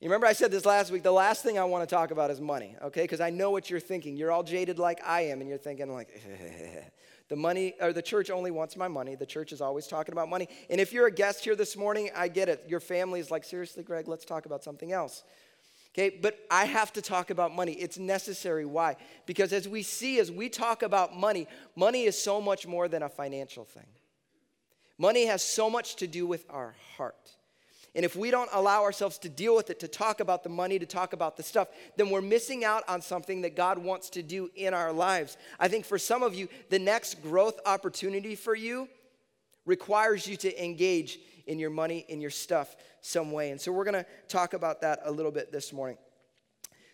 You remember I said this last week, the last thing I want to talk about is money, okay? Because I know what you're thinking. You're all jaded like I am, and you're thinking like, the money, or the church only wants my money. The church is always talking about money. And if you're a guest here this morning, I get it. Your family is like, seriously, Greg, let's talk about something else. Okay, but I have to talk about money. It's necessary. Why? Because as we see, as we talk about money, money is so much more than a financial thing. Money has so much to do with our heart. And if we don't allow ourselves to deal with it, to talk about the money, to talk about the stuff, then we're missing out on something that God wants to do in our lives. I think for some of you, the next growth opportunity for you requires you to engage in your money, in your stuff some way. And so we're going to talk about that a little bit this morning.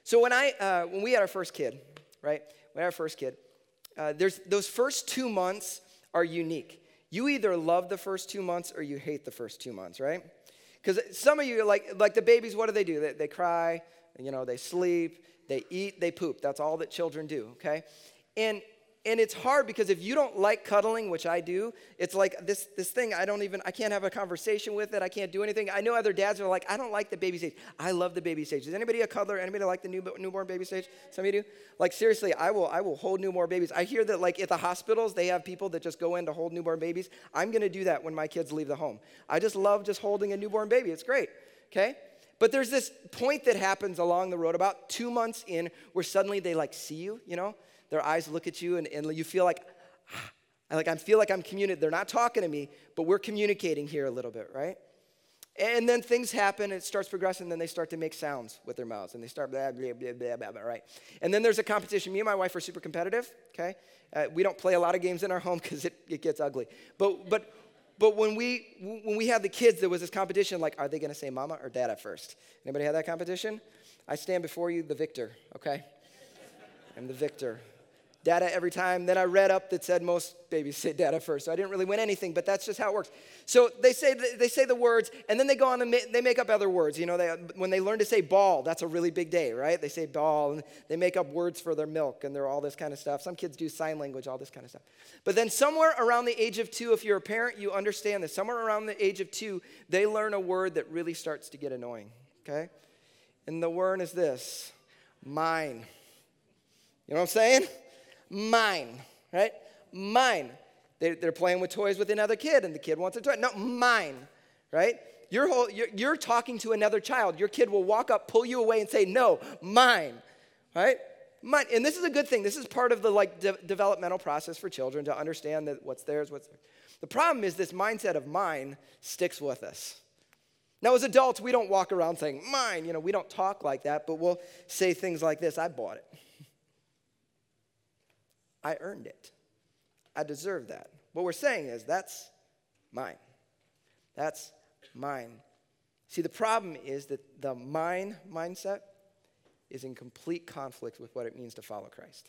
So when we had our first kid, right? We had our first kid. There's those first 2 months are unique. You either love the first 2 months or you hate the first 2 months, right? Because some of you are like the babies, what do? They cry, you know, they sleep, they eat, they poop. That's all that children do, okay? And it's hard because if you don't like cuddling, which I do, it's like this thing I can't have a conversation with it. I can't do anything. I know other dads are like, I don't like the baby stage. I love the baby stage. Is anybody a cuddler? Anybody like the newborn baby stage? Some of you do? Like seriously, I will hold newborn babies. I hear that like at the hospitals, they have people that just go in to hold newborn babies. I'm going to do that when my kids leave the home. I just love just holding a newborn baby. It's great, okay? But there's this point that happens along the road about 2 months in where suddenly they like see you, you know? Their eyes look at you, and you feel like I feel like I'm communicating. They're not talking to me, but we're communicating here a little bit, right? And then things happen, and it starts progressing, and then they start to make sounds with their mouths, and they start blah, blah, blah, blah, blah, blah, right? And then there's a competition. Me and my wife are super competitive, okay? We don't play a lot of games in our home because it gets ugly. But when we had the kids, there was this competition, like, are they going to say mama or dada first? Anybody had that competition? I stand before you, the victor, okay? I'm the victor. Data every time. Then I read up that said most babies say data first. So I didn't really win anything, but that's just how it works. So they say the words, and then they go on and they make up other words. You know, when they learn to say ball, that's a really big day, right? They say ball, and they make up words for their milk, and they're all this kind of stuff. Some kids do sign language, all this kind of stuff. But then somewhere around the age of 2, if you're a parent, you understand this. Somewhere around the age of 2, they learn a word that really starts to get annoying, okay? And the word is this, mine. You know what I'm saying? Mine, right? Mine. They're playing with toys with another kid, and the kid wants a toy. No, mine, right? You're talking to another child. Your kid will walk up, pull you away, and say, no, mine, right? Mine. And this is a good thing. This is part of the developmental process for children to understand that what's theirs, what's theirs. The problem is this mindset of mine sticks with us. Now, as adults, we don't walk around saying, mine. You know, we don't talk like that, but we'll say things like this, I bought it. I earned it. I deserve that. What we're saying is that's mine. That's mine. See, the problem is that the mine mindset is in complete conflict with what it means to follow Christ.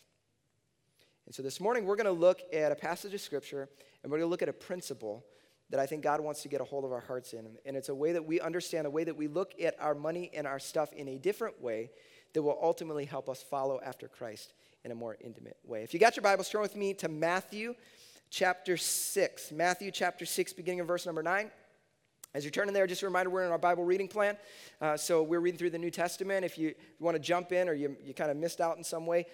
And so this morning we're going to look at a passage of Scripture, and we're going to look at a principle that I think God wants to get a hold of our hearts in. And it's a way that we understand, a way that we look at our money and our stuff in a different way that will ultimately help us follow after Christ in a more intimate way. If you got your Bibles, turn with me to Matthew chapter 6. Matthew chapter 6, beginning in verse number 9. As you're turning there, just a reminder, we're in our Bible reading plan. So we're reading through the New Testament. If you want to jump in or you kind of missed out in some way,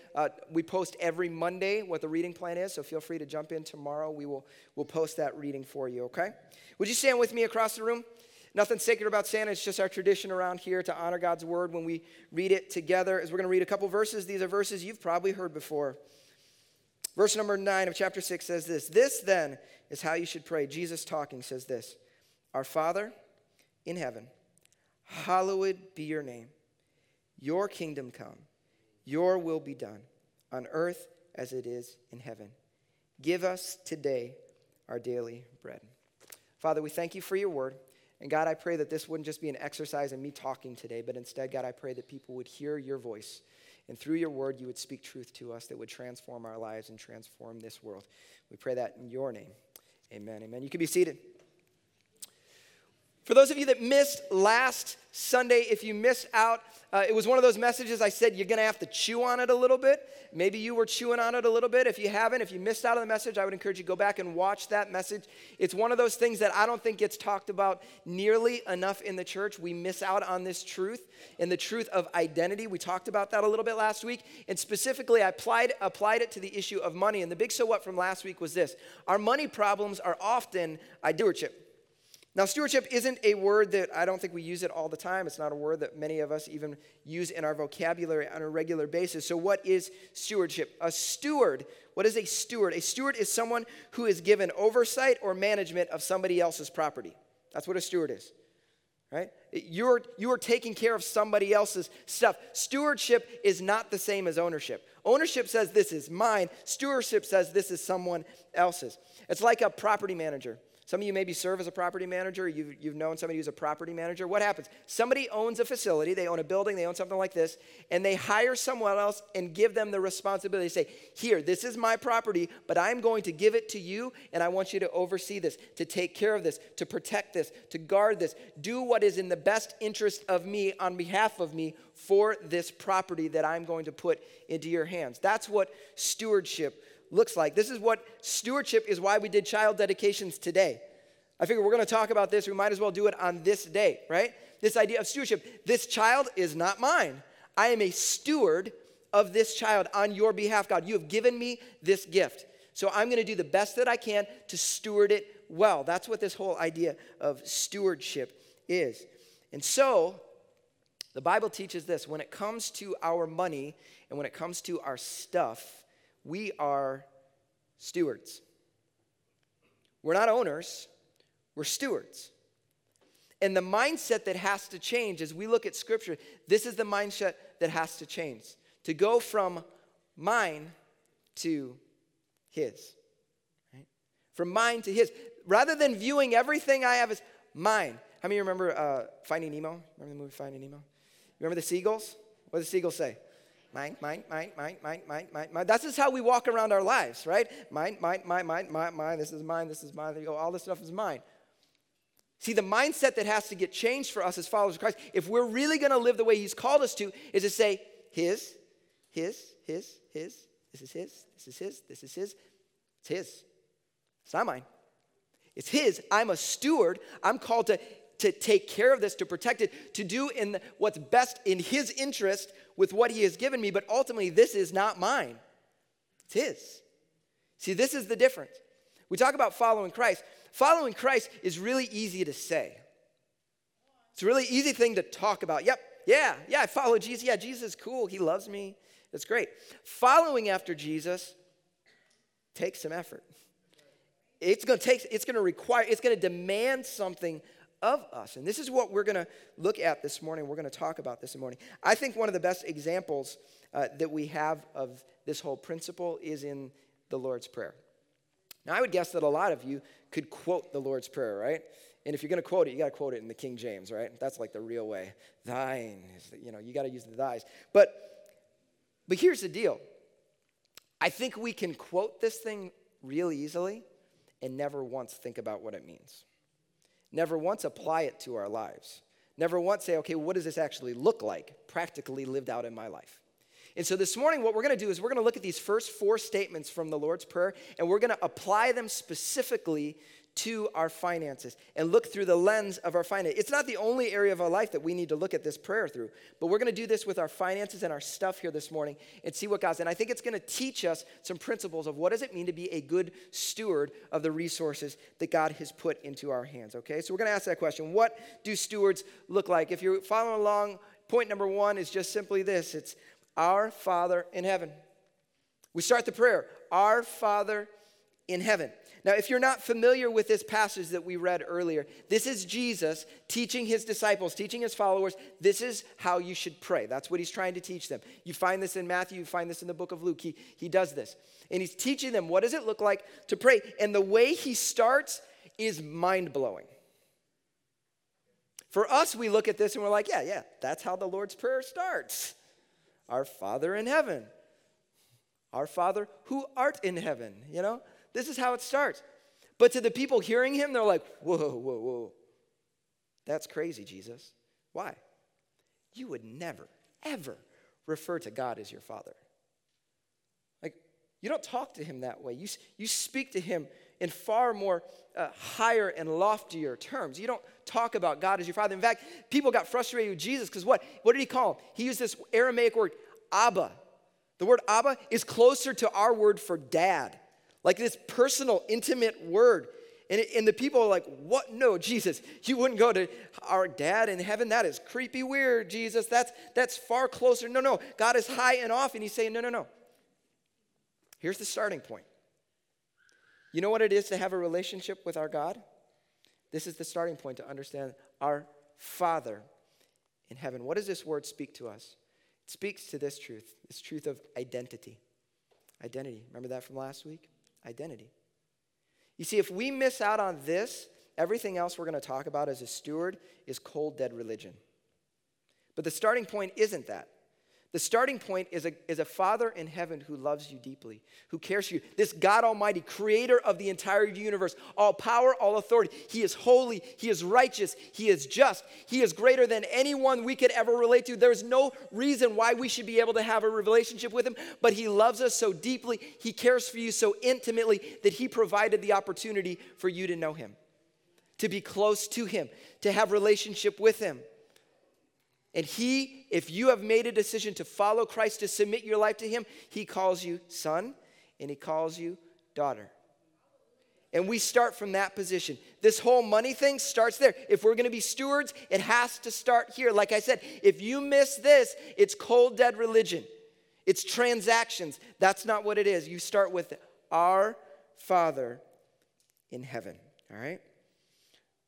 we post every Monday what the reading plan is. So feel free to jump in tomorrow. We'll post that reading for you, okay? Would you stand with me across the room? Nothing sacred about Santa. It's just our tradition around here to honor God's word when we read it together. As we're going to read a couple verses, these are verses you've probably heard before. Verse number 9 of chapter 6 says this. This then is how you should pray. Jesus talking says this. Our Father in heaven, hallowed be your name. Your kingdom come. Your will be done on earth as it is in heaven. Give us today our daily bread. Father, we thank you for your word. And God, I pray that this wouldn't just be an exercise in me talking today, but instead, God, I pray that people would hear your voice. And through your word, you would speak truth to us that would transform our lives and transform this world. We pray that in your name. Amen. Amen. You can be seated. For those of you that missed last Sunday, if you missed out, it was one of those messages I said you're going to have to chew on it a little bit. Maybe you were chewing on it a little bit. If you haven't, if you missed out on the message, I would encourage you to go back and watch that message. It's one of those things that I don't think gets talked about nearly enough in the church. We miss out on this truth and the truth of identity. We talked about that a little bit last week. And specifically, I applied it to the issue of money. And the big so what from last week was this. Our money problems are often stewardship. Now, stewardship isn't a word that I don't think we use it all the time. It's not a word that many of us even use in our vocabulary on a regular basis. So what is stewardship? A steward, what is a steward? A steward is someone who is given oversight or management of somebody else's property. That's what a steward is, right? You are taking care of somebody else's stuff. Stewardship is not the same as ownership. Ownership says this is mine. Stewardship says this is someone else's. It's like a property manager. Some of you maybe serve as a property manager. You've known somebody who's a property manager. What happens? Somebody owns a facility. They own a building. They own something like this. And they hire someone else and give them the responsibility. They say, here, this is my property, but I'm going to give it to you, and I want you to oversee this, to take care of this, to protect this, to guard this. Do what is in the best interest of me on behalf of me for this property that I'm going to put into your hands. That's what stewardship looks like. This is what stewardship is why we did child dedications today. I figure we're going to talk about this. We might as well do it on this day, right? This idea of stewardship. This child is not mine. I am a steward of this child on your behalf, God. You have given me this gift. So I'm going to do the best that I can to steward it well. That's what this whole idea of stewardship is. And so the Bible teaches this. When it comes to our money and when it comes to our stuff, we are stewards. We're not owners, we're stewards. And the mindset that has to change as we look at Scripture, this is the mindset that has to change. To go from mine to his. Right? From mine to his. Rather than viewing everything I have as mine. How many of you remember Finding Nemo? Remember the movie Finding Nemo? Remember the seagulls? What do the seagulls say? Mine, mine, mine, mine, mine, mine, mine, mine. That's just how we walk around our lives, right? Mine, mine, mine, mine, mine, mine. This is mine, this is mine. They go, all this stuff is mine. See, the mindset that has to get changed for us as followers of Christ, if we're really going to live the way he's called us to, is to say, his, this is his, this is his, this is his. It's his. It's not mine. It's his. I'm a steward. I'm called to take care of this, to protect it, to do in what's best in his interest with what he has given me, but ultimately this is not mine. It's his. See, this is the difference. We talk about following Christ. Following Christ is really easy to say. It's a really easy thing to talk about. Yep, yeah, I follow Jesus. Yeah, Jesus is cool. He loves me. That's great. Following after Jesus takes some effort. It's going to demand something of us. And this is what we're going to look at this morning. We're going to talk about this morning. I think one of the best examples that we have of this whole principle is in the Lord's Prayer. Now, I would guess that a lot of you could quote the Lord's Prayer, right? And if you're going to quote it, you got to quote it in the King James, right? That's like the real way. Thine is, you got to use the thys. But here's the deal. I think we can quote this thing real easily and never once think about what it means. Never once apply it to our lives. Never once say, okay, what does this actually look like practically lived out in my life? And so this morning, what we're going to do is we're going to look at these first four statements from the Lord's Prayer, and we're going to apply them specifically to our finances and look through the lens of our finances. It's not the only area of our life that we need to look at this prayer through, but we're going to do this with our finances and our stuff here this morning and see what God's. And I think it's going to teach us some principles of what does it mean to be a good steward of the resources that God has put into our hands, okay? So we're going to ask that question. What do stewards look like? If you're following along, point number one is just simply this. It's our Father in heaven. We start the prayer, our Father in heaven. Now, if you're not familiar with this passage that we read earlier, this is Jesus teaching his disciples, teaching his followers, this is how you should pray. That's what he's trying to teach them. You find this in Matthew, you find this in the book of Luke. He does this. And he's teaching them, what does it look like to pray? And the way he starts is mind-blowing. For us, we look at this and we're like, yeah, that's how the Lord's Prayer starts. Our Father in heaven. Our Father who art in heaven, This is how it starts. But to the people hearing him, they're like, whoa, whoa, whoa. That's crazy, Jesus. Why? You would never, ever refer to God as your father. Like, you don't talk to him that way. You speak to him in far more higher and loftier terms. You don't talk about God as your father. In fact, people got frustrated with Jesus because what did he call him? He used this Aramaic word, Abba. The word Abba is closer to our word for dad. Like this personal, intimate word. And the people are like, what? No, Jesus, you wouldn't go to our dad in heaven. That is creepy weird, Jesus. That's far closer. No, God is high and off. And he's saying, no. Here's the starting point. You know what it is to have a relationship with our God? This is the starting point to understand our Father in heaven. What does this word speak to us? It speaks to this truth of identity. Identity. Remember that from last week? Identity. You see, if we miss out on this, everything else we're going to talk about as a steward is cold, dead religion. But the starting point isn't that. The starting point is a Father in heaven who loves you deeply, who cares for you. This God Almighty, creator of the entire universe, all power, all authority. He is holy. He is righteous. He is just. He is greater than anyone we could ever relate to. There is no reason why we should be able to have a relationship with him, but he loves us so deeply. He cares for you so intimately that he provided the opportunity for you to know him, to be close to him, to have relationship with him. And he, if you have made a decision to follow Christ, to submit your life to him, he calls you son and he calls you daughter. And we start from that position. This whole money thing starts there. If we're going to be stewards, it has to start here. Like I said, if you miss this, it's cold, dead religion. It's transactions. That's not what it is. You start with our Father in heaven, all right?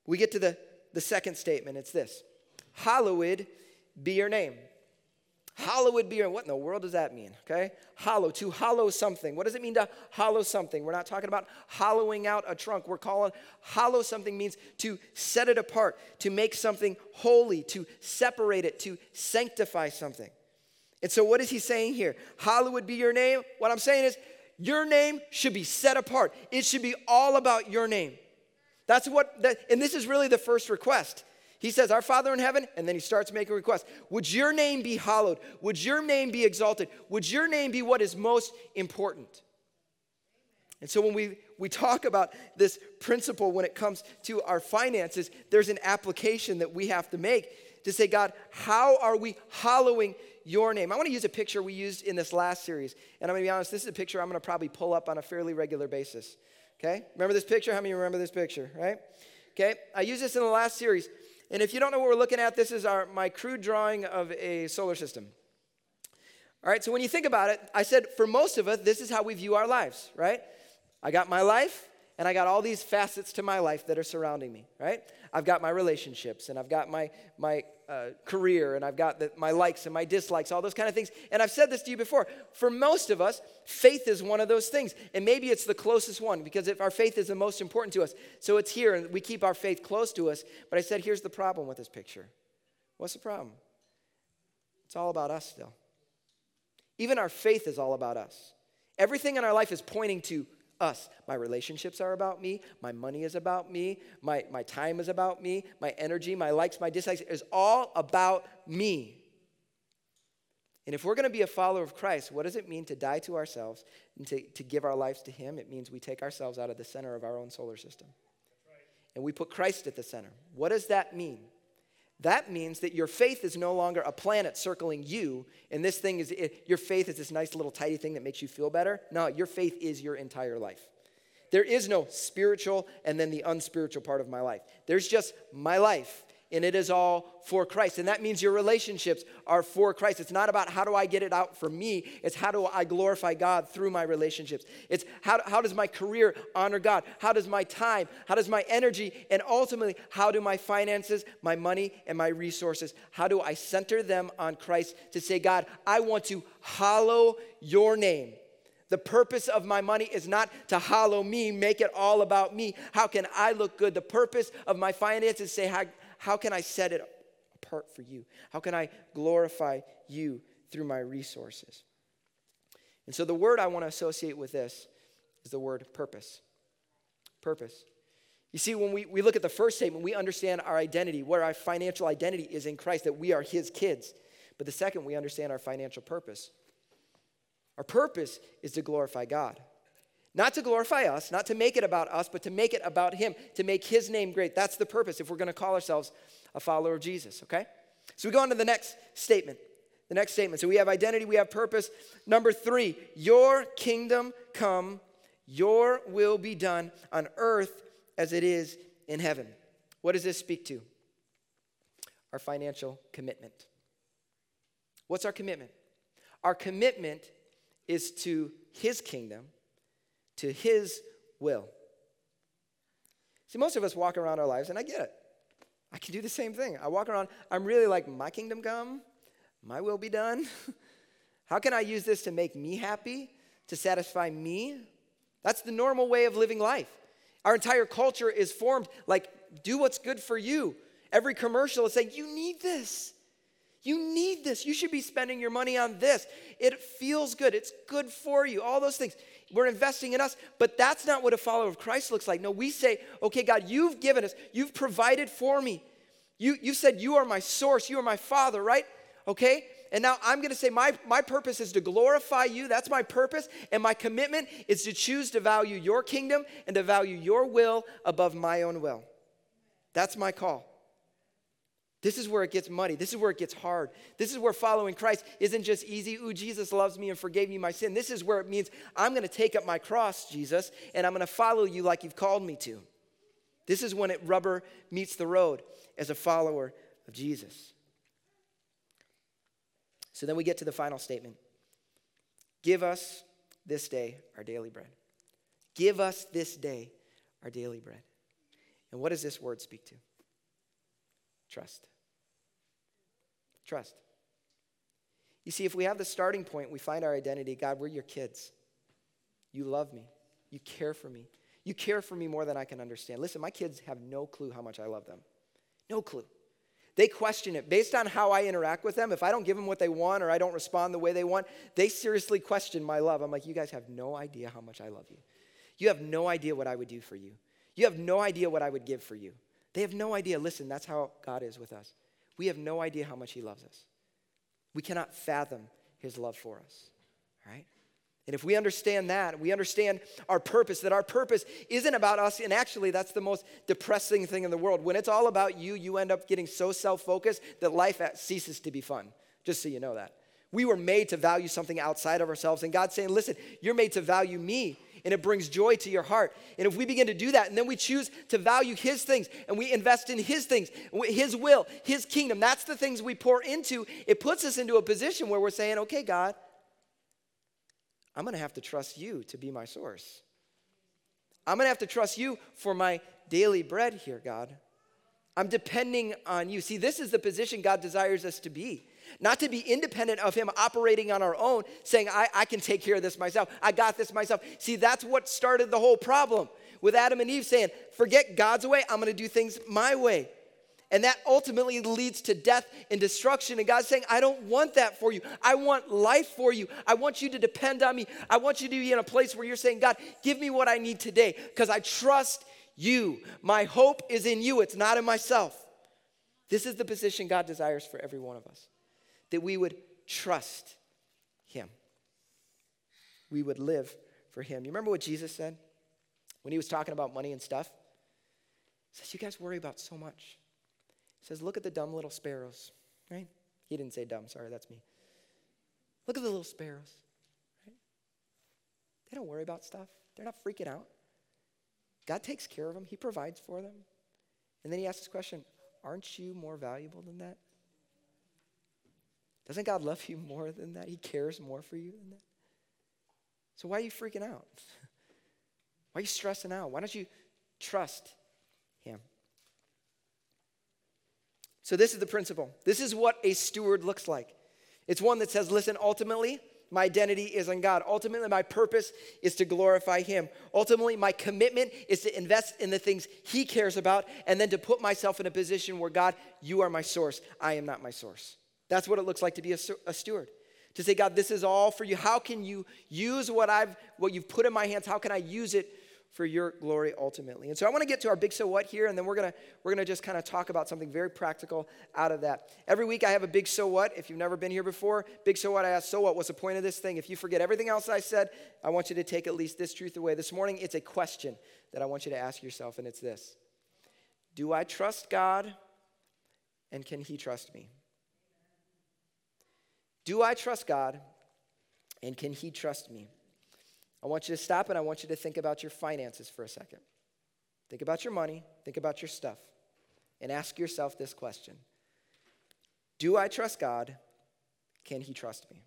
We get to the second statement. It's this. Hallowed be your name. Hallowed be your name. What in the world does that mean? Okay? Hollow, to hollow something. What does it mean to hollow something? We're not talking about hollowing out a trunk. We're calling hollow something means to set it apart, to make something holy, to separate it, to sanctify something. And so what is he saying here? Hallowed be your name. What I'm saying is your name should be set apart. It should be all about your name. That's what, and this is really the first request. He says, our Father in heaven, and then he starts making requests. Would your name be hallowed? Would your name be exalted? Would your name be what is most important? And so when we talk about this principle when it comes to our finances, there's an application that we have to make to say, God, how are we hallowing your name? I want to use a picture we used in this last series. And I'm going to be honest, this is a picture I'm going to probably pull up on a fairly regular basis. Okay? Remember this picture? How many remember this picture, right? Okay? I used this in the last series. And if you don't know what we're looking at, this is my crude drawing of a solar system. All right, so when you think about it, I said for most of us, this is how we view our lives, right? I got my life, and I got all these facets to my life that are surrounding me, right? I've got my relationships, and I've got my career, and I've got my likes and my dislikes, all those kind of things. And I've said this to you before. For most of us, faith is one of those things. And maybe it's the closest one because if our faith is the most important to us. So it's here, and we keep our faith close to us. But I said, here's the problem with this picture. What's the problem? It's all about us still. Even our faith is all about us. Everything in our life is pointing to us. My relationships are about me. My money is about me. My time is about me. My energy, my likes, my dislikes is all about me. And if we're going to be a follower of Christ, what does it mean to die to ourselves and to give our lives to him? It means we take ourselves out of the center of our own solar system. And we put Christ at the center. What does that mean? That means that your faith is no longer a planet circling you, and this thing is, your faith is this nice little tidy thing that makes you feel better. No, your faith is your entire life. There is no spiritual and then the unspiritual part of my life. There's just my life, and it is all for Christ. And that means your relationships are for Christ. It's not about how do I get it out for me. It's how do I glorify God through my relationships. It's how does my career honor God? How does my time? How does my energy? And ultimately, how do my finances, my money, and my resources, how do I center them on Christ to say, God, I want to hallow your name. The purpose of my money is not to hallow me, make it all about me. How can I look good? The purpose of my finances is say, how can I set it apart for you? How can I glorify you through my resources? And so the word I want to associate with this is the word purpose. Purpose. You see, when we look at the first statement, we understand our identity, where our financial identity is in Christ, that we are his kids. But the second, we understand our financial purpose. Our purpose is to glorify God. Not to glorify us, not to make it about us, but to make it about him, to make his name great. That's the purpose if we're going to call ourselves a follower of Jesus, okay? So we go on to the next statement. The next statement. So we have identity, we have purpose. Number 3, your kingdom come, your will be done on earth as it is in heaven. What does this speak to? Our financial commitment. What's our commitment? Our commitment is to his kingdom, to his will. See, most of us walk around our lives, and I get it. I can do the same thing. I walk around, I'm really like, my kingdom come, my will be done. How can I use this to make me happy, to satisfy me? That's the normal way of living life. Our entire culture is formed like, do what's good for you. Every commercial is saying, you need this. You need this. You should be spending your money on this. It feels good. It's good for you. All those things. We're investing in us, but that's not what a follower of Christ looks like. No, we say, okay, God, you've given us. You've provided for me. You said you are my source. You are my father, right? Okay? And now I'm going to say my purpose is to glorify you. That's my purpose. And my commitment is to choose to value your kingdom and to value your will above my own will. That's my call. This is where it gets muddy. This is where it gets hard. This is where following Christ isn't just easy. Ooh, Jesus loves me and forgave me my sin. This is where it means I'm going to take up my cross, Jesus, and I'm going to follow you like you've called me to. This is when it rubber meets the road as a follower of Jesus. So then we get to the final statement. Give us this day our daily bread. Give us this day our daily bread. And what does this word speak to? Trust. Trust. You see, if we have the starting point, we find our identity. God, we're your kids. You love me. You care for me. You care for me more than I can understand. Listen, my kids have no clue how much I love them. No clue. They question it based on how I interact with them. If I don't give them what they want or I don't respond the way they want, they seriously question my love. I'm like, you guys have no idea how much I love you. You have no idea what I would do for you. You have no idea what I would give for you. They have no idea. Listen, that's how God is with us. We have no idea how much he loves us. We cannot fathom his love for us, right? And if we understand that, we understand our purpose, that our purpose isn't about us, and actually that's the most depressing thing in the world. When it's all about you, you end up getting so self-focused that life ceases to be fun, just so you know that. We were made to value something outside of ourselves, and God's saying, listen, you're made to value me, and it brings joy to your heart. And if we begin to do that, and then we choose to value his things, and we invest in his things, his will, his kingdom, that's the things we pour into, it puts us into a position where we're saying, okay, God, I'm going to have to trust you to be my source. I'm going to have to trust you for my daily bread here, God. I'm depending on you. See, this is the position God desires us to be. Not to be independent of him, operating on our own, saying, I can take care of this myself. I got this myself. See, that's what started the whole problem with Adam and Eve saying, forget God's way. I'm going to do things my way. And that ultimately leads to death and destruction. And God's saying, I don't want that for you. I want life for you. I want you to depend on me. I want you to be in a place where you're saying, God, give me what I need today because I trust you. My hope is in you. It's not in myself. This is the position God desires for every one of us, that we would trust him. We would live for him. You remember what Jesus said when he was talking about money and stuff? He says, you guys worry about so much. He says, look at the dumb little sparrows, right? He didn't say dumb, sorry, that's me. Look at the little sparrows, right? They don't worry about stuff. They're not freaking out. God takes care of them. He provides for them. And then he asks this question, aren't you more valuable than that? Doesn't God love you more than that? He cares more for you than that? So why are you freaking out? Why are you stressing out? Why don't you trust him? So this is the principle. This is what a steward looks like. It's one that says, listen, ultimately, my identity is in God. Ultimately, my purpose is to glorify him. Ultimately, my commitment is to invest in the things he cares about and then to put myself in a position where, God, you are my source. I am not my source. That's what it looks like to be a steward. To say, God, this is all for you. How can you use what you've put in my hands? How can I use it for your glory ultimately. And so I want to get to our big so what here, and then we're gonna just kind of talk about something very practical out of that. Every week I have a big so what. If you've never been here before, big so what, I ask, so what? What's the point of this thing? If you forget everything else I said, I want you to take at least this truth away. This morning it's a question that I want you to ask yourself, and it's this. Do I trust God, and can he trust me? Do I trust God, and can he trust me? I want you to stop and I want you to think about your finances for a second. Think about your money, think about your stuff, and ask yourself this question. Do I trust God? Can he trust me?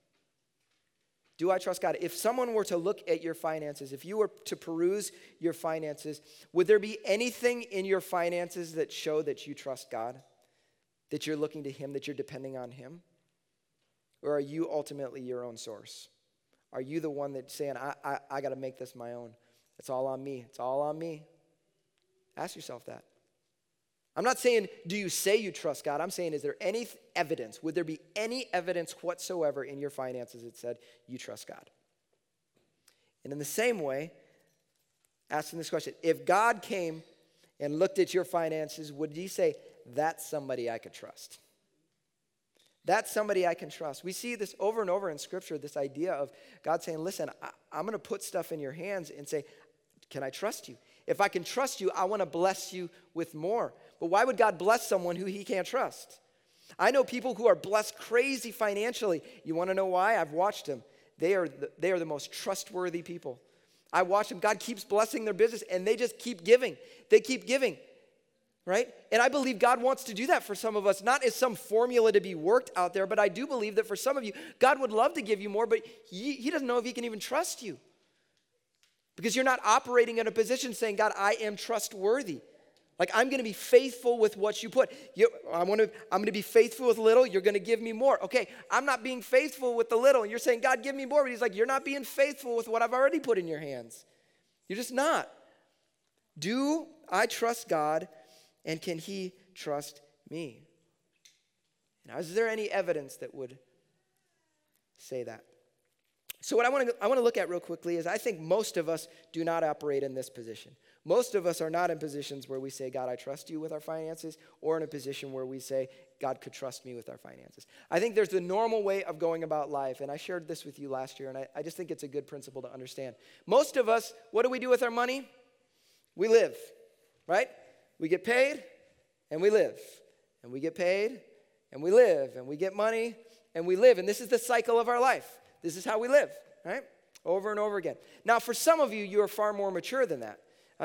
Do I trust God? If someone were to look at your finances, if you were to peruse your finances, would there be anything in your finances that show that you trust God, that you're looking to him, that you're depending on him? Or are you ultimately your own source? Are you the one that's saying, I got to make this my own? It's all on me. It's all on me. Ask yourself that. I'm not saying, do you say you trust God? I'm saying, is there any evidence? Would there be any evidence whatsoever in your finances that said you trust God? And in the same way, asking this question, if God came and looked at your finances, would he say, that's somebody I could trust? That's somebody I can trust. We see this over and over in Scripture, this idea of God saying, listen, I'm going to put stuff in your hands and say, can I trust you? If I can trust you, I want to bless you with more. But why would God bless someone who he can't trust? I know people who are blessed crazy financially. You want to know why? I've watched them. They are the most trustworthy people. I watch them. God keeps blessing their business, and they just keep giving. They keep giving. Right? And I believe God wants to do that for some of us, not as some formula to be worked out there, but I do believe that for some of you, God would love to give you more, but he doesn't know if he can even trust you because you're not operating in a position saying, God, I am trustworthy. Like, I'm going to be faithful with what you put. I'm going to be faithful with little. You're going to give me more. Okay, I'm not being faithful with the little. And you're saying, God, give me more. But he's like, you're not being faithful with what I've already put in your hands. You're just not. Do I trust God? And can he trust me? Now, is there any evidence that would say that? So what I want to look at real quickly is I think most of us do not operate in this position. Most of us are not in positions where we say, God, I trust you with our finances, or in a position where we say, God could trust me with our finances. I think there's the normal way of going about life, and I shared this with you last year, and I just think it's a good principle to understand. Most of us, what do we do with our money? We live, right? We get paid, and we live, and we get paid, and we live, and we get money, and we live. And this is the cycle of our life. This is how we live, right? Over and over again. Now, for some of you, you are far more mature than that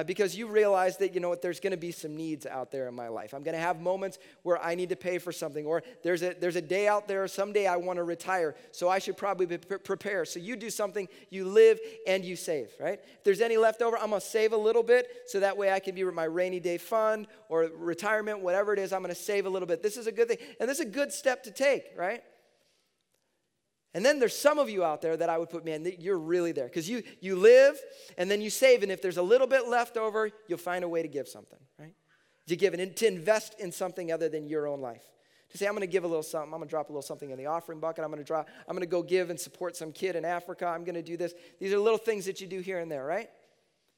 because you realize that, you know what, there's going to be some needs out there in my life. I'm going to have moments where I need to pay for something, or there's a day out there, someday I want to retire, so I should probably prepare. So you do something, you live, and you save, right? If there's any left over, I'm going to save a little bit, so that way I can be with my rainy day fund or retirement, whatever it is, I'm going to save a little bit. This is a good thing, and this is a good step to take, right? And then there's some of you out there that I would put, man, you're really there. Because you live, and then you save, and if there's a little bit left over, you'll find a way to give something, right? To give and to invest in something other than your own life. To say, I'm going to give a little something. I'm going to drop a little something in the offering bucket. I'm going to go give and support some kid in Africa. I'm going to do this. These are little things that you do here and there, right?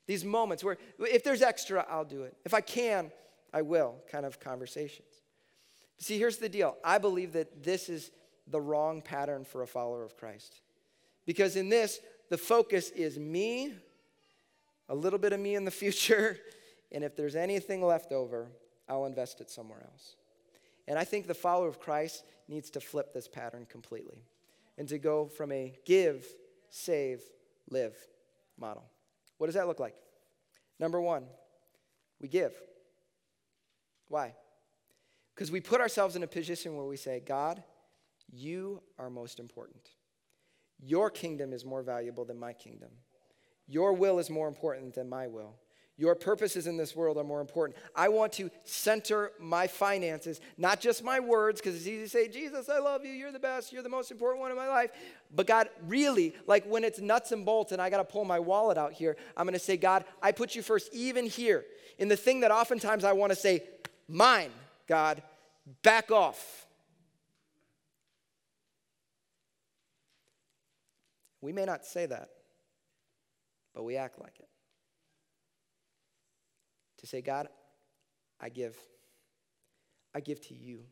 These moments where, if there's extra, I'll do it. If I can, I will, kind of conversations. See, here's the deal. I believe that this is the wrong pattern for a follower of Christ. Because in this, the focus is me, a little bit of me in the future, and if there's anything left over, I'll invest it somewhere else. And I think the follower of Christ needs to flip this pattern completely and to go from a give, save, live model. What does that look like? Number one, we give. Why? Because we put ourselves in a position where we say, God, you are most important. Your kingdom is more valuable than my kingdom. Your will is more important than my will. Your purposes in this world are more important. I want to center my finances, not just my words, because it's easy to say, Jesus, I love you, you're the best, you're the most important one in my life. But God, really, like when it's nuts and bolts and I got to pull my wallet out here, I'm going to say, God, I put you first even here. In the thing that oftentimes I want to say, mine, God, back off. We may not say that, but we act like it. to say, God, I give. I give to you.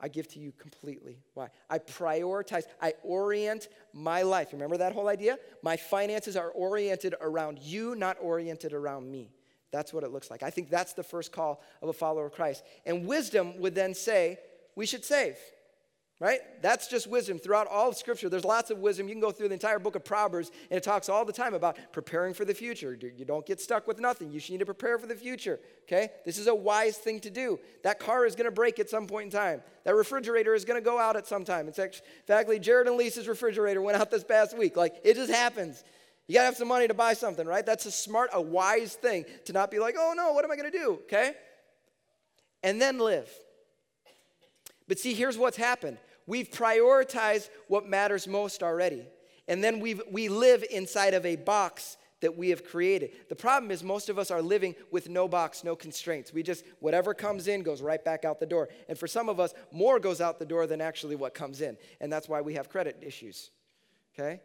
I give to you completely. Why? I prioritize. I orient my life. Remember that whole idea? My finances are oriented around you, not oriented around me. That's what it looks like. I think that's the first call of a follower of Christ. And wisdom would then say, we should save, right? That's just wisdom. Throughout all of Scripture, there's lots of wisdom. You can go through the entire book of Proverbs, and it talks all the time about preparing for the future. You don't get stuck with nothing. You need to prepare for the future, okay? This is a wise thing to do. That car is going to break at some point in time. That refrigerator is going to go out at some time. It's actually, Jared and Lisa's refrigerator went out this past week. Like, it just happens. You got to have some money to buy something, right? That's a wise thing to not be like, oh, no, what am I going to do, okay? And then live. But see, here's what's happened. We've prioritized what matters most already. And then we live inside of a box that we have created. The problem is most of us are living with no box, no constraints. We just, whatever comes in goes right back out the door. And for some of us, more goes out the door than actually what comes in. And that's why we have credit issues, okay?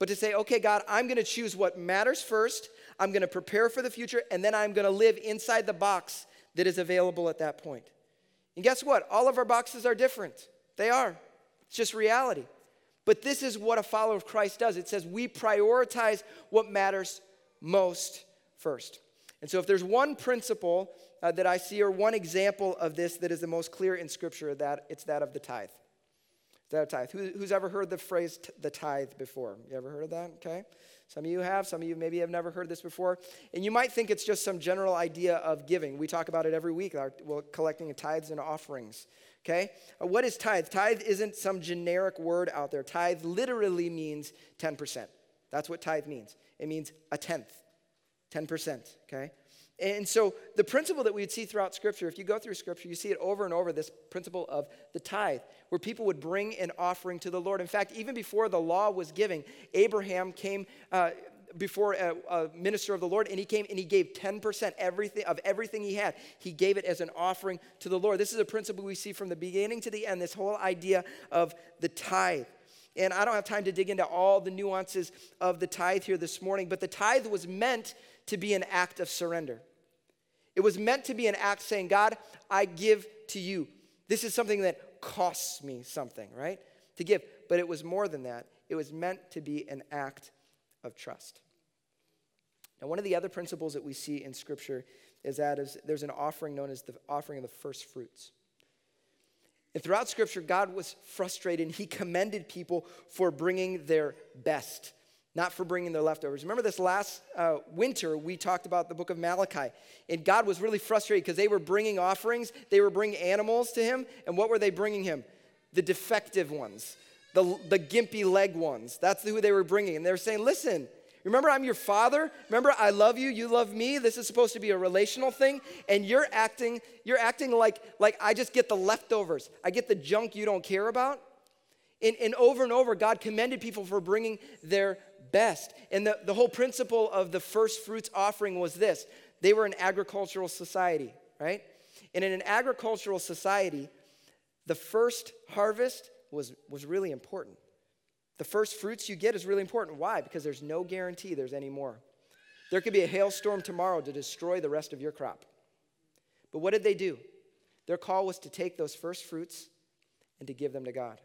But to say, okay, God, I'm going to choose what matters first. I'm going to prepare for the future. And then I'm going to live inside the box that is available at that point. And guess what? All of our boxes are different. They are. It's just reality. But this is what a follower of Christ does. It says we prioritize what matters most first. And so if there's one principle that I see, or one example of this that is the most clear in Scripture, that it's that of the tithe. It's that of tithe. Who's ever heard the phrase the tithe before? You ever heard of that? Okay. Some of you have. Some of you maybe have never heard this before. And you might think it's just some general idea of giving. We talk about it every week. We're collecting tithes and offerings. Okay? What is tithe? Tithe isn't some generic word out there. Tithe literally means 10%. That's what tithe means. It means a tenth, 10%. Okay? And so the principle that we'd see throughout Scripture, if you go through Scripture, you see it over and over, this principle of the tithe, where people would bring an offering to the Lord. In fact, even before the law was given, Abraham came before a minister of the Lord, and he came and he gave 10% of everything he had. He gave it as an offering to the Lord. This is a principle we see from the beginning to the end, this whole idea of the tithe. And I don't have time to dig into all the nuances of the tithe here this morning, but the tithe was meant to be an act of surrender. It was meant to be an act saying, God, I give to you. This is something that costs me something, right? To give. But it was more than that. It was meant to be an act of trust. Now, one of the other principles that we see in Scripture is that there's an offering known as the offering of the first fruits. And throughout Scripture, God was frustrated, and he commended people for bringing their best, not for bringing their leftovers. Remember this last winter, we talked about the book of Malachi. And God was really frustrated because they were bringing offerings. They were bringing animals to him. And what were they bringing him? The defective ones, the gimpy leg ones. That's who they were bringing. And they were saying, listen, remember I'm your father. Remember I love you. You love me. This is supposed to be a relational thing. And you're acting like I just get the leftovers. I get the junk you don't care about. And over, God commended people for bringing their best. And the whole principle of the first fruits offering was this. They were an agricultural society, right? And in an agricultural society, the first harvest was really important. The first fruits you get is really important. Why? Because there's no guarantee there's any more. There could be a hailstorm tomorrow to destroy the rest of your crop. But what did they do? Their call was to take those first fruits and to give them to God.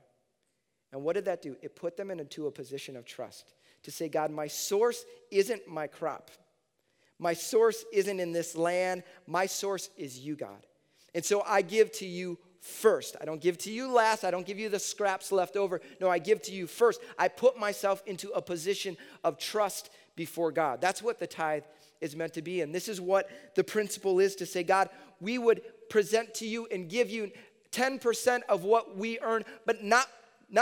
And what did that do? It put them into a position of trust. To say, God, my source isn't my crop. My source isn't in this land. My source is you, God. And so I give to you first. I don't give to you last. I don't give you the scraps left over. No, I give to you first. I put myself into a position of trust before God. That's what the tithe is meant to be. And this is what the principle is, to say, God, we would present to you and give you 10% of what we earn, but not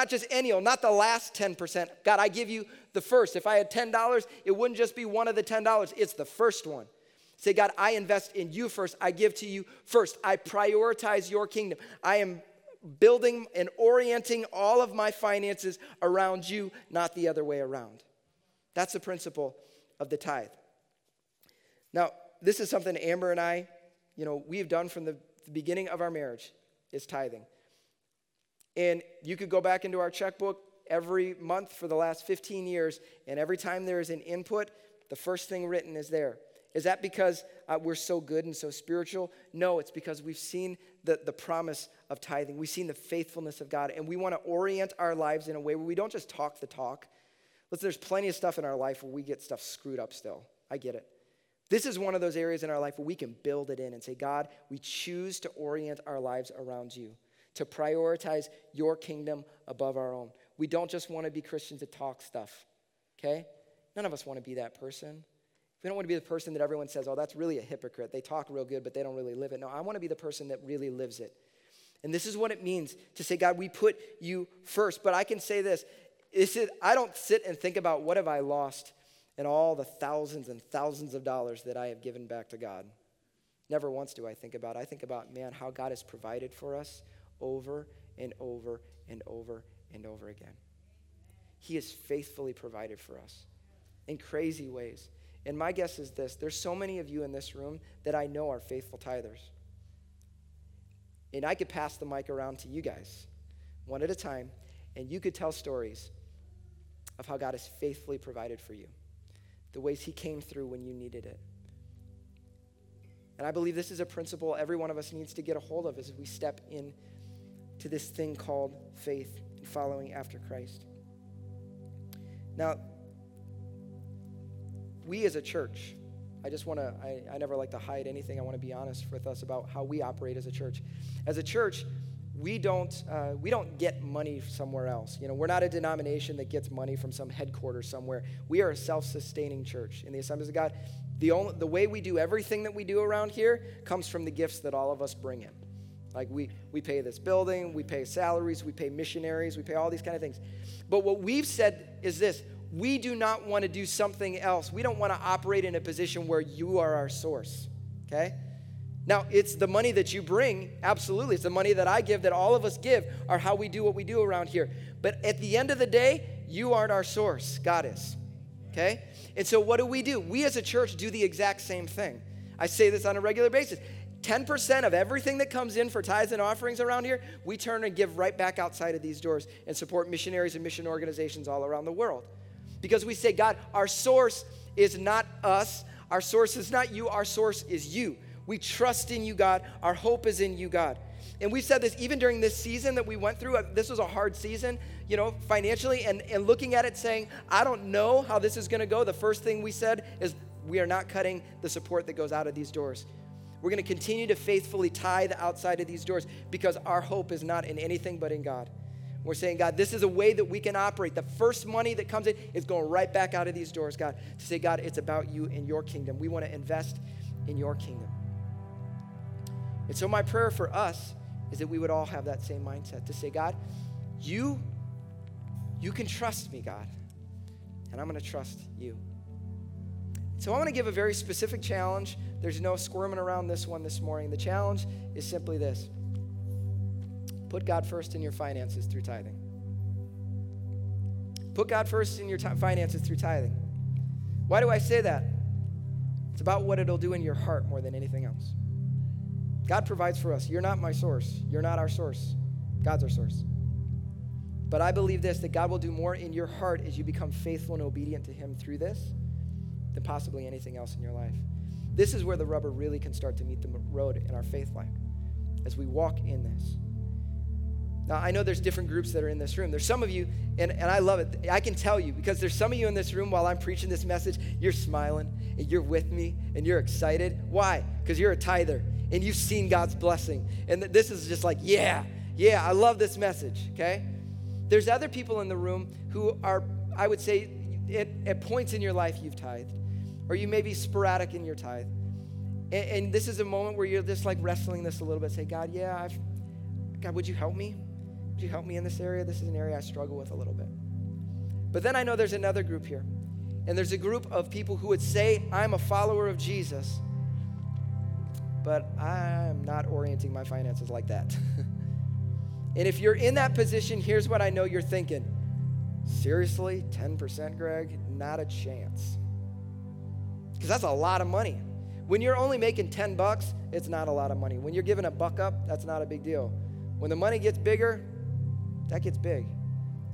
just annual, not the last 10%. God, I give you the first. If I had $10, it wouldn't just be one of the $10. It's the first one. Say, God, I invest in you first. I give to you first. I prioritize your kingdom. I am building and orienting all of my finances around you, not the other way around. That's the principle of the tithe. Now, this is something Amber and I, we've done from the beginning of our marriage, is tithing. And you could go back into our checkbook every month for the last 15 years, and every time there is an input, the first thing written is there. Is that because we're so good and so spiritual? No, it's because we've seen the promise of tithing. We've seen the faithfulness of God, and we want to orient our lives in a way where we don't just talk the talk. Listen, there's plenty of stuff in our life where we get stuff screwed up still. I get it. This is one of those areas in our life where we can build it in and say, God, we choose to orient our lives around you, to prioritize your kingdom above our own. We don't just want to be Christians that talk stuff, okay? None of us want to be that person. We don't want to be the person that everyone says, oh, that's really a hypocrite. They talk real good, but they don't really live it. No, I want to be the person that really lives it. And this is what it means to say, God, we put you first. But I can say this. I don't sit and think about what have I lost in all the thousands and thousands of dollars that I have given back to God. Never once do I think about it. I think about, man, how God has provided for us over and over and over and over again. He has faithfully provided for us in crazy ways. And my guess is this, there's so many of you in this room that I know are faithful tithers. And I could pass the mic around to you guys, one at a time, and you could tell stories of how God has faithfully provided for you, the ways he came through when you needed it. And I believe this is a principle every one of us needs to get a hold of as we step in to this thing called faith and following after Christ. Now, we as a church, I never like to hide anything. I want to be honest with us about how we operate as a church. As a church, we don't get money somewhere else. You know, we're not a denomination that gets money from some headquarters somewhere. We are a self-sustaining church in the Assemblies of God. The way we do everything that we do around here comes from the gifts that all of us bring in. Like we pay this building, we pay salaries, we pay missionaries, we pay all these kind of things. But what we've said is this. We do not want to do something else. We don't want to operate in a position where you are our source, okay? Now, it's the money that you bring, absolutely. It's the money that I give, that all of us give, are how we do what we do around here. But at the end of the day, you aren't our source. God is, okay? And so what do? We as a church do the exact same thing. I say this on a regular basis. 10% of everything that comes in for tithes and offerings around here, we turn and give right back outside of these doors and support missionaries and mission organizations all around the world. Because we say, God, our source is not us. Our source is not you. Our source is you. We trust in you, God. Our hope is in you, God. And we've said this even during this season that we went through. This was a hard season, you know, financially. And looking at it saying, I don't know how this is going to go. The first thing we said is we are not cutting the support that goes out of these doors. We're going to continue to faithfully tithe outside of these doors because our hope is not in anything but in God. We're saying, God, this is a way that we can operate. The first money that comes in is going right back out of these doors, God, to say, God, it's about you and your kingdom. We want to invest in your kingdom. And so my prayer for us is that we would all have that same mindset to say, God, you can trust me, God, and I'm going to trust you. So I want to give a very specific challenge. There's no squirming around this one this morning. The challenge is simply this. Put God first in your finances through tithing. Put God first in your finances through tithing. Why do I say that? It's about what it'll do in your heart more than anything else. God provides for us. You're not my source. You're not our source. God's our source. But I believe this, that God will do more in your heart as you become faithful and obedient to him through this than possibly anything else in your life. This is where the rubber really can start to meet the road in our faith life as we walk in this. Now, I know there's different groups that are in this room. There's some of you, and I love it. I can tell you, because there's some of you in this room while I'm preaching this message, you're smiling, and you're with me, and you're excited. Why? Because you're a tither, and you've seen God's blessing. And this is just like, yeah, I love this message, okay? There's other people in the room who are, I would say, at points in your life you've tithed, or you may be sporadic in your tithe. And this is a moment where you're just like wrestling this a little bit. Say, God, yeah, God, would you help me? Would you help me in this area? This is an area I struggle with a little bit. But then I know there's another group here. And there's a group of people who would say, I'm a follower of Jesus, but I'm not orienting my finances like that. And if you're in that position, here's what I know you're thinking. Seriously, 10%, Greg? Not a chance. Because that's a lot of money. When you're only making $10, it's not a lot of money. When you're giving $1 up, that's not a big deal. When the money gets bigger, that gets big.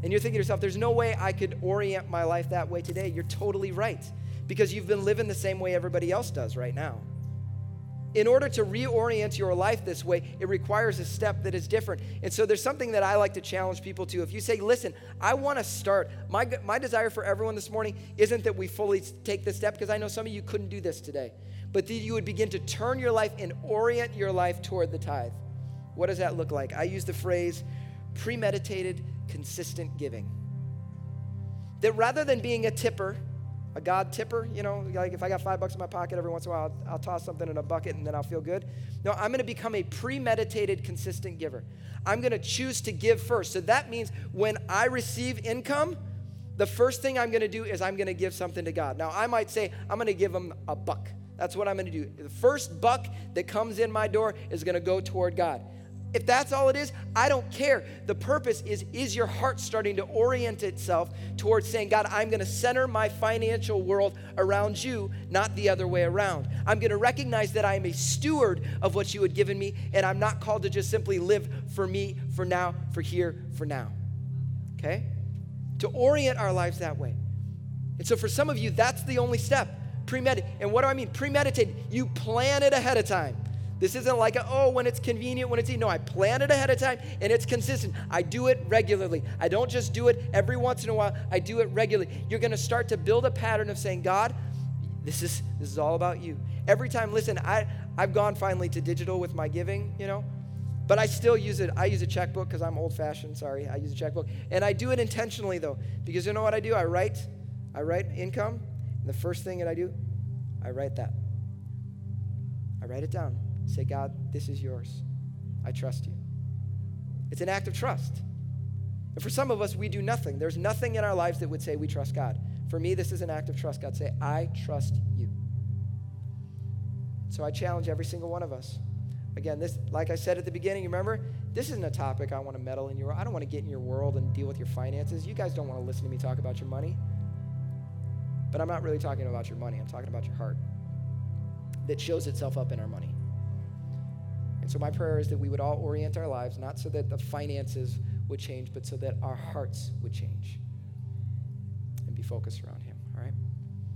and you're thinking to yourself, there's no way I could orient my life that way today, you're totally right, because you've been living the same way everybody else does right now. In order to reorient your life this way, it requires a step that is different. And so there's something that I like to challenge people to. If you say, listen, I want to start. My desire for everyone this morning isn't that we fully take this step, because I know some of you couldn't do this today, but that you would begin to turn your life and orient your life toward the tithe. What does that look like? I use the phrase premeditated, consistent giving. That rather than being a tipper, a God tipper, you know, like if I got $5 in my pocket every once in a while, I'll toss something in a bucket and then I'll feel good. No, I'm going to become a premeditated, consistent giver. I'm going to choose to give first. So that means when I receive income, the first thing I'm going to do is I'm going to give something to God. Now, I might say, I'm going to give him $1. That's what I'm going to do. The first buck that comes in my door is going to go toward God. If that's all it is, I don't care. The purpose is your heart starting to orient itself towards saying, God, I'm going to center my financial world around you, not the other way around. I'm going to recognize that I am a steward of what you had given me, and I'm not called to just simply live for me, for now, for here, for now. Okay? To orient our lives that way. And so for some of you, that's the only step. Premeditate. And what do I mean? Premeditate. You plan it ahead of time. This isn't like, when it's convenient, when it's easy. No, I plan it ahead of time, and it's consistent. I do it regularly. I don't just do it every once in a while. I do it regularly. You're going to start to build a pattern of saying, God, this is all about you. Every time, listen, I've gone finally to digital with my giving, you know, but I still use it. I use a checkbook because I'm old-fashioned. Sorry, I use a checkbook. And I do it intentionally, though, because you know what I do? I write income, and the first thing that I do, I write that. I write it down. Say, God, this is yours. I trust you. It's an act of trust. And for some of us, we do nothing. There's nothing in our lives that would say we trust God. For me, this is an act of trust. God, say, I trust you. So I challenge every single one of us. Again, this, like I said at the beginning, you remember, this isn't a topic I want to meddle in your world. I don't want to get in your world and deal with your finances. You guys don't want to listen to me talk about your money. But I'm not really talking about your money. I'm talking about your heart that shows itself up in our money. So my prayer is that we would all orient our lives, not so that the finances would change, but so that our hearts would change and be focused around him, all right?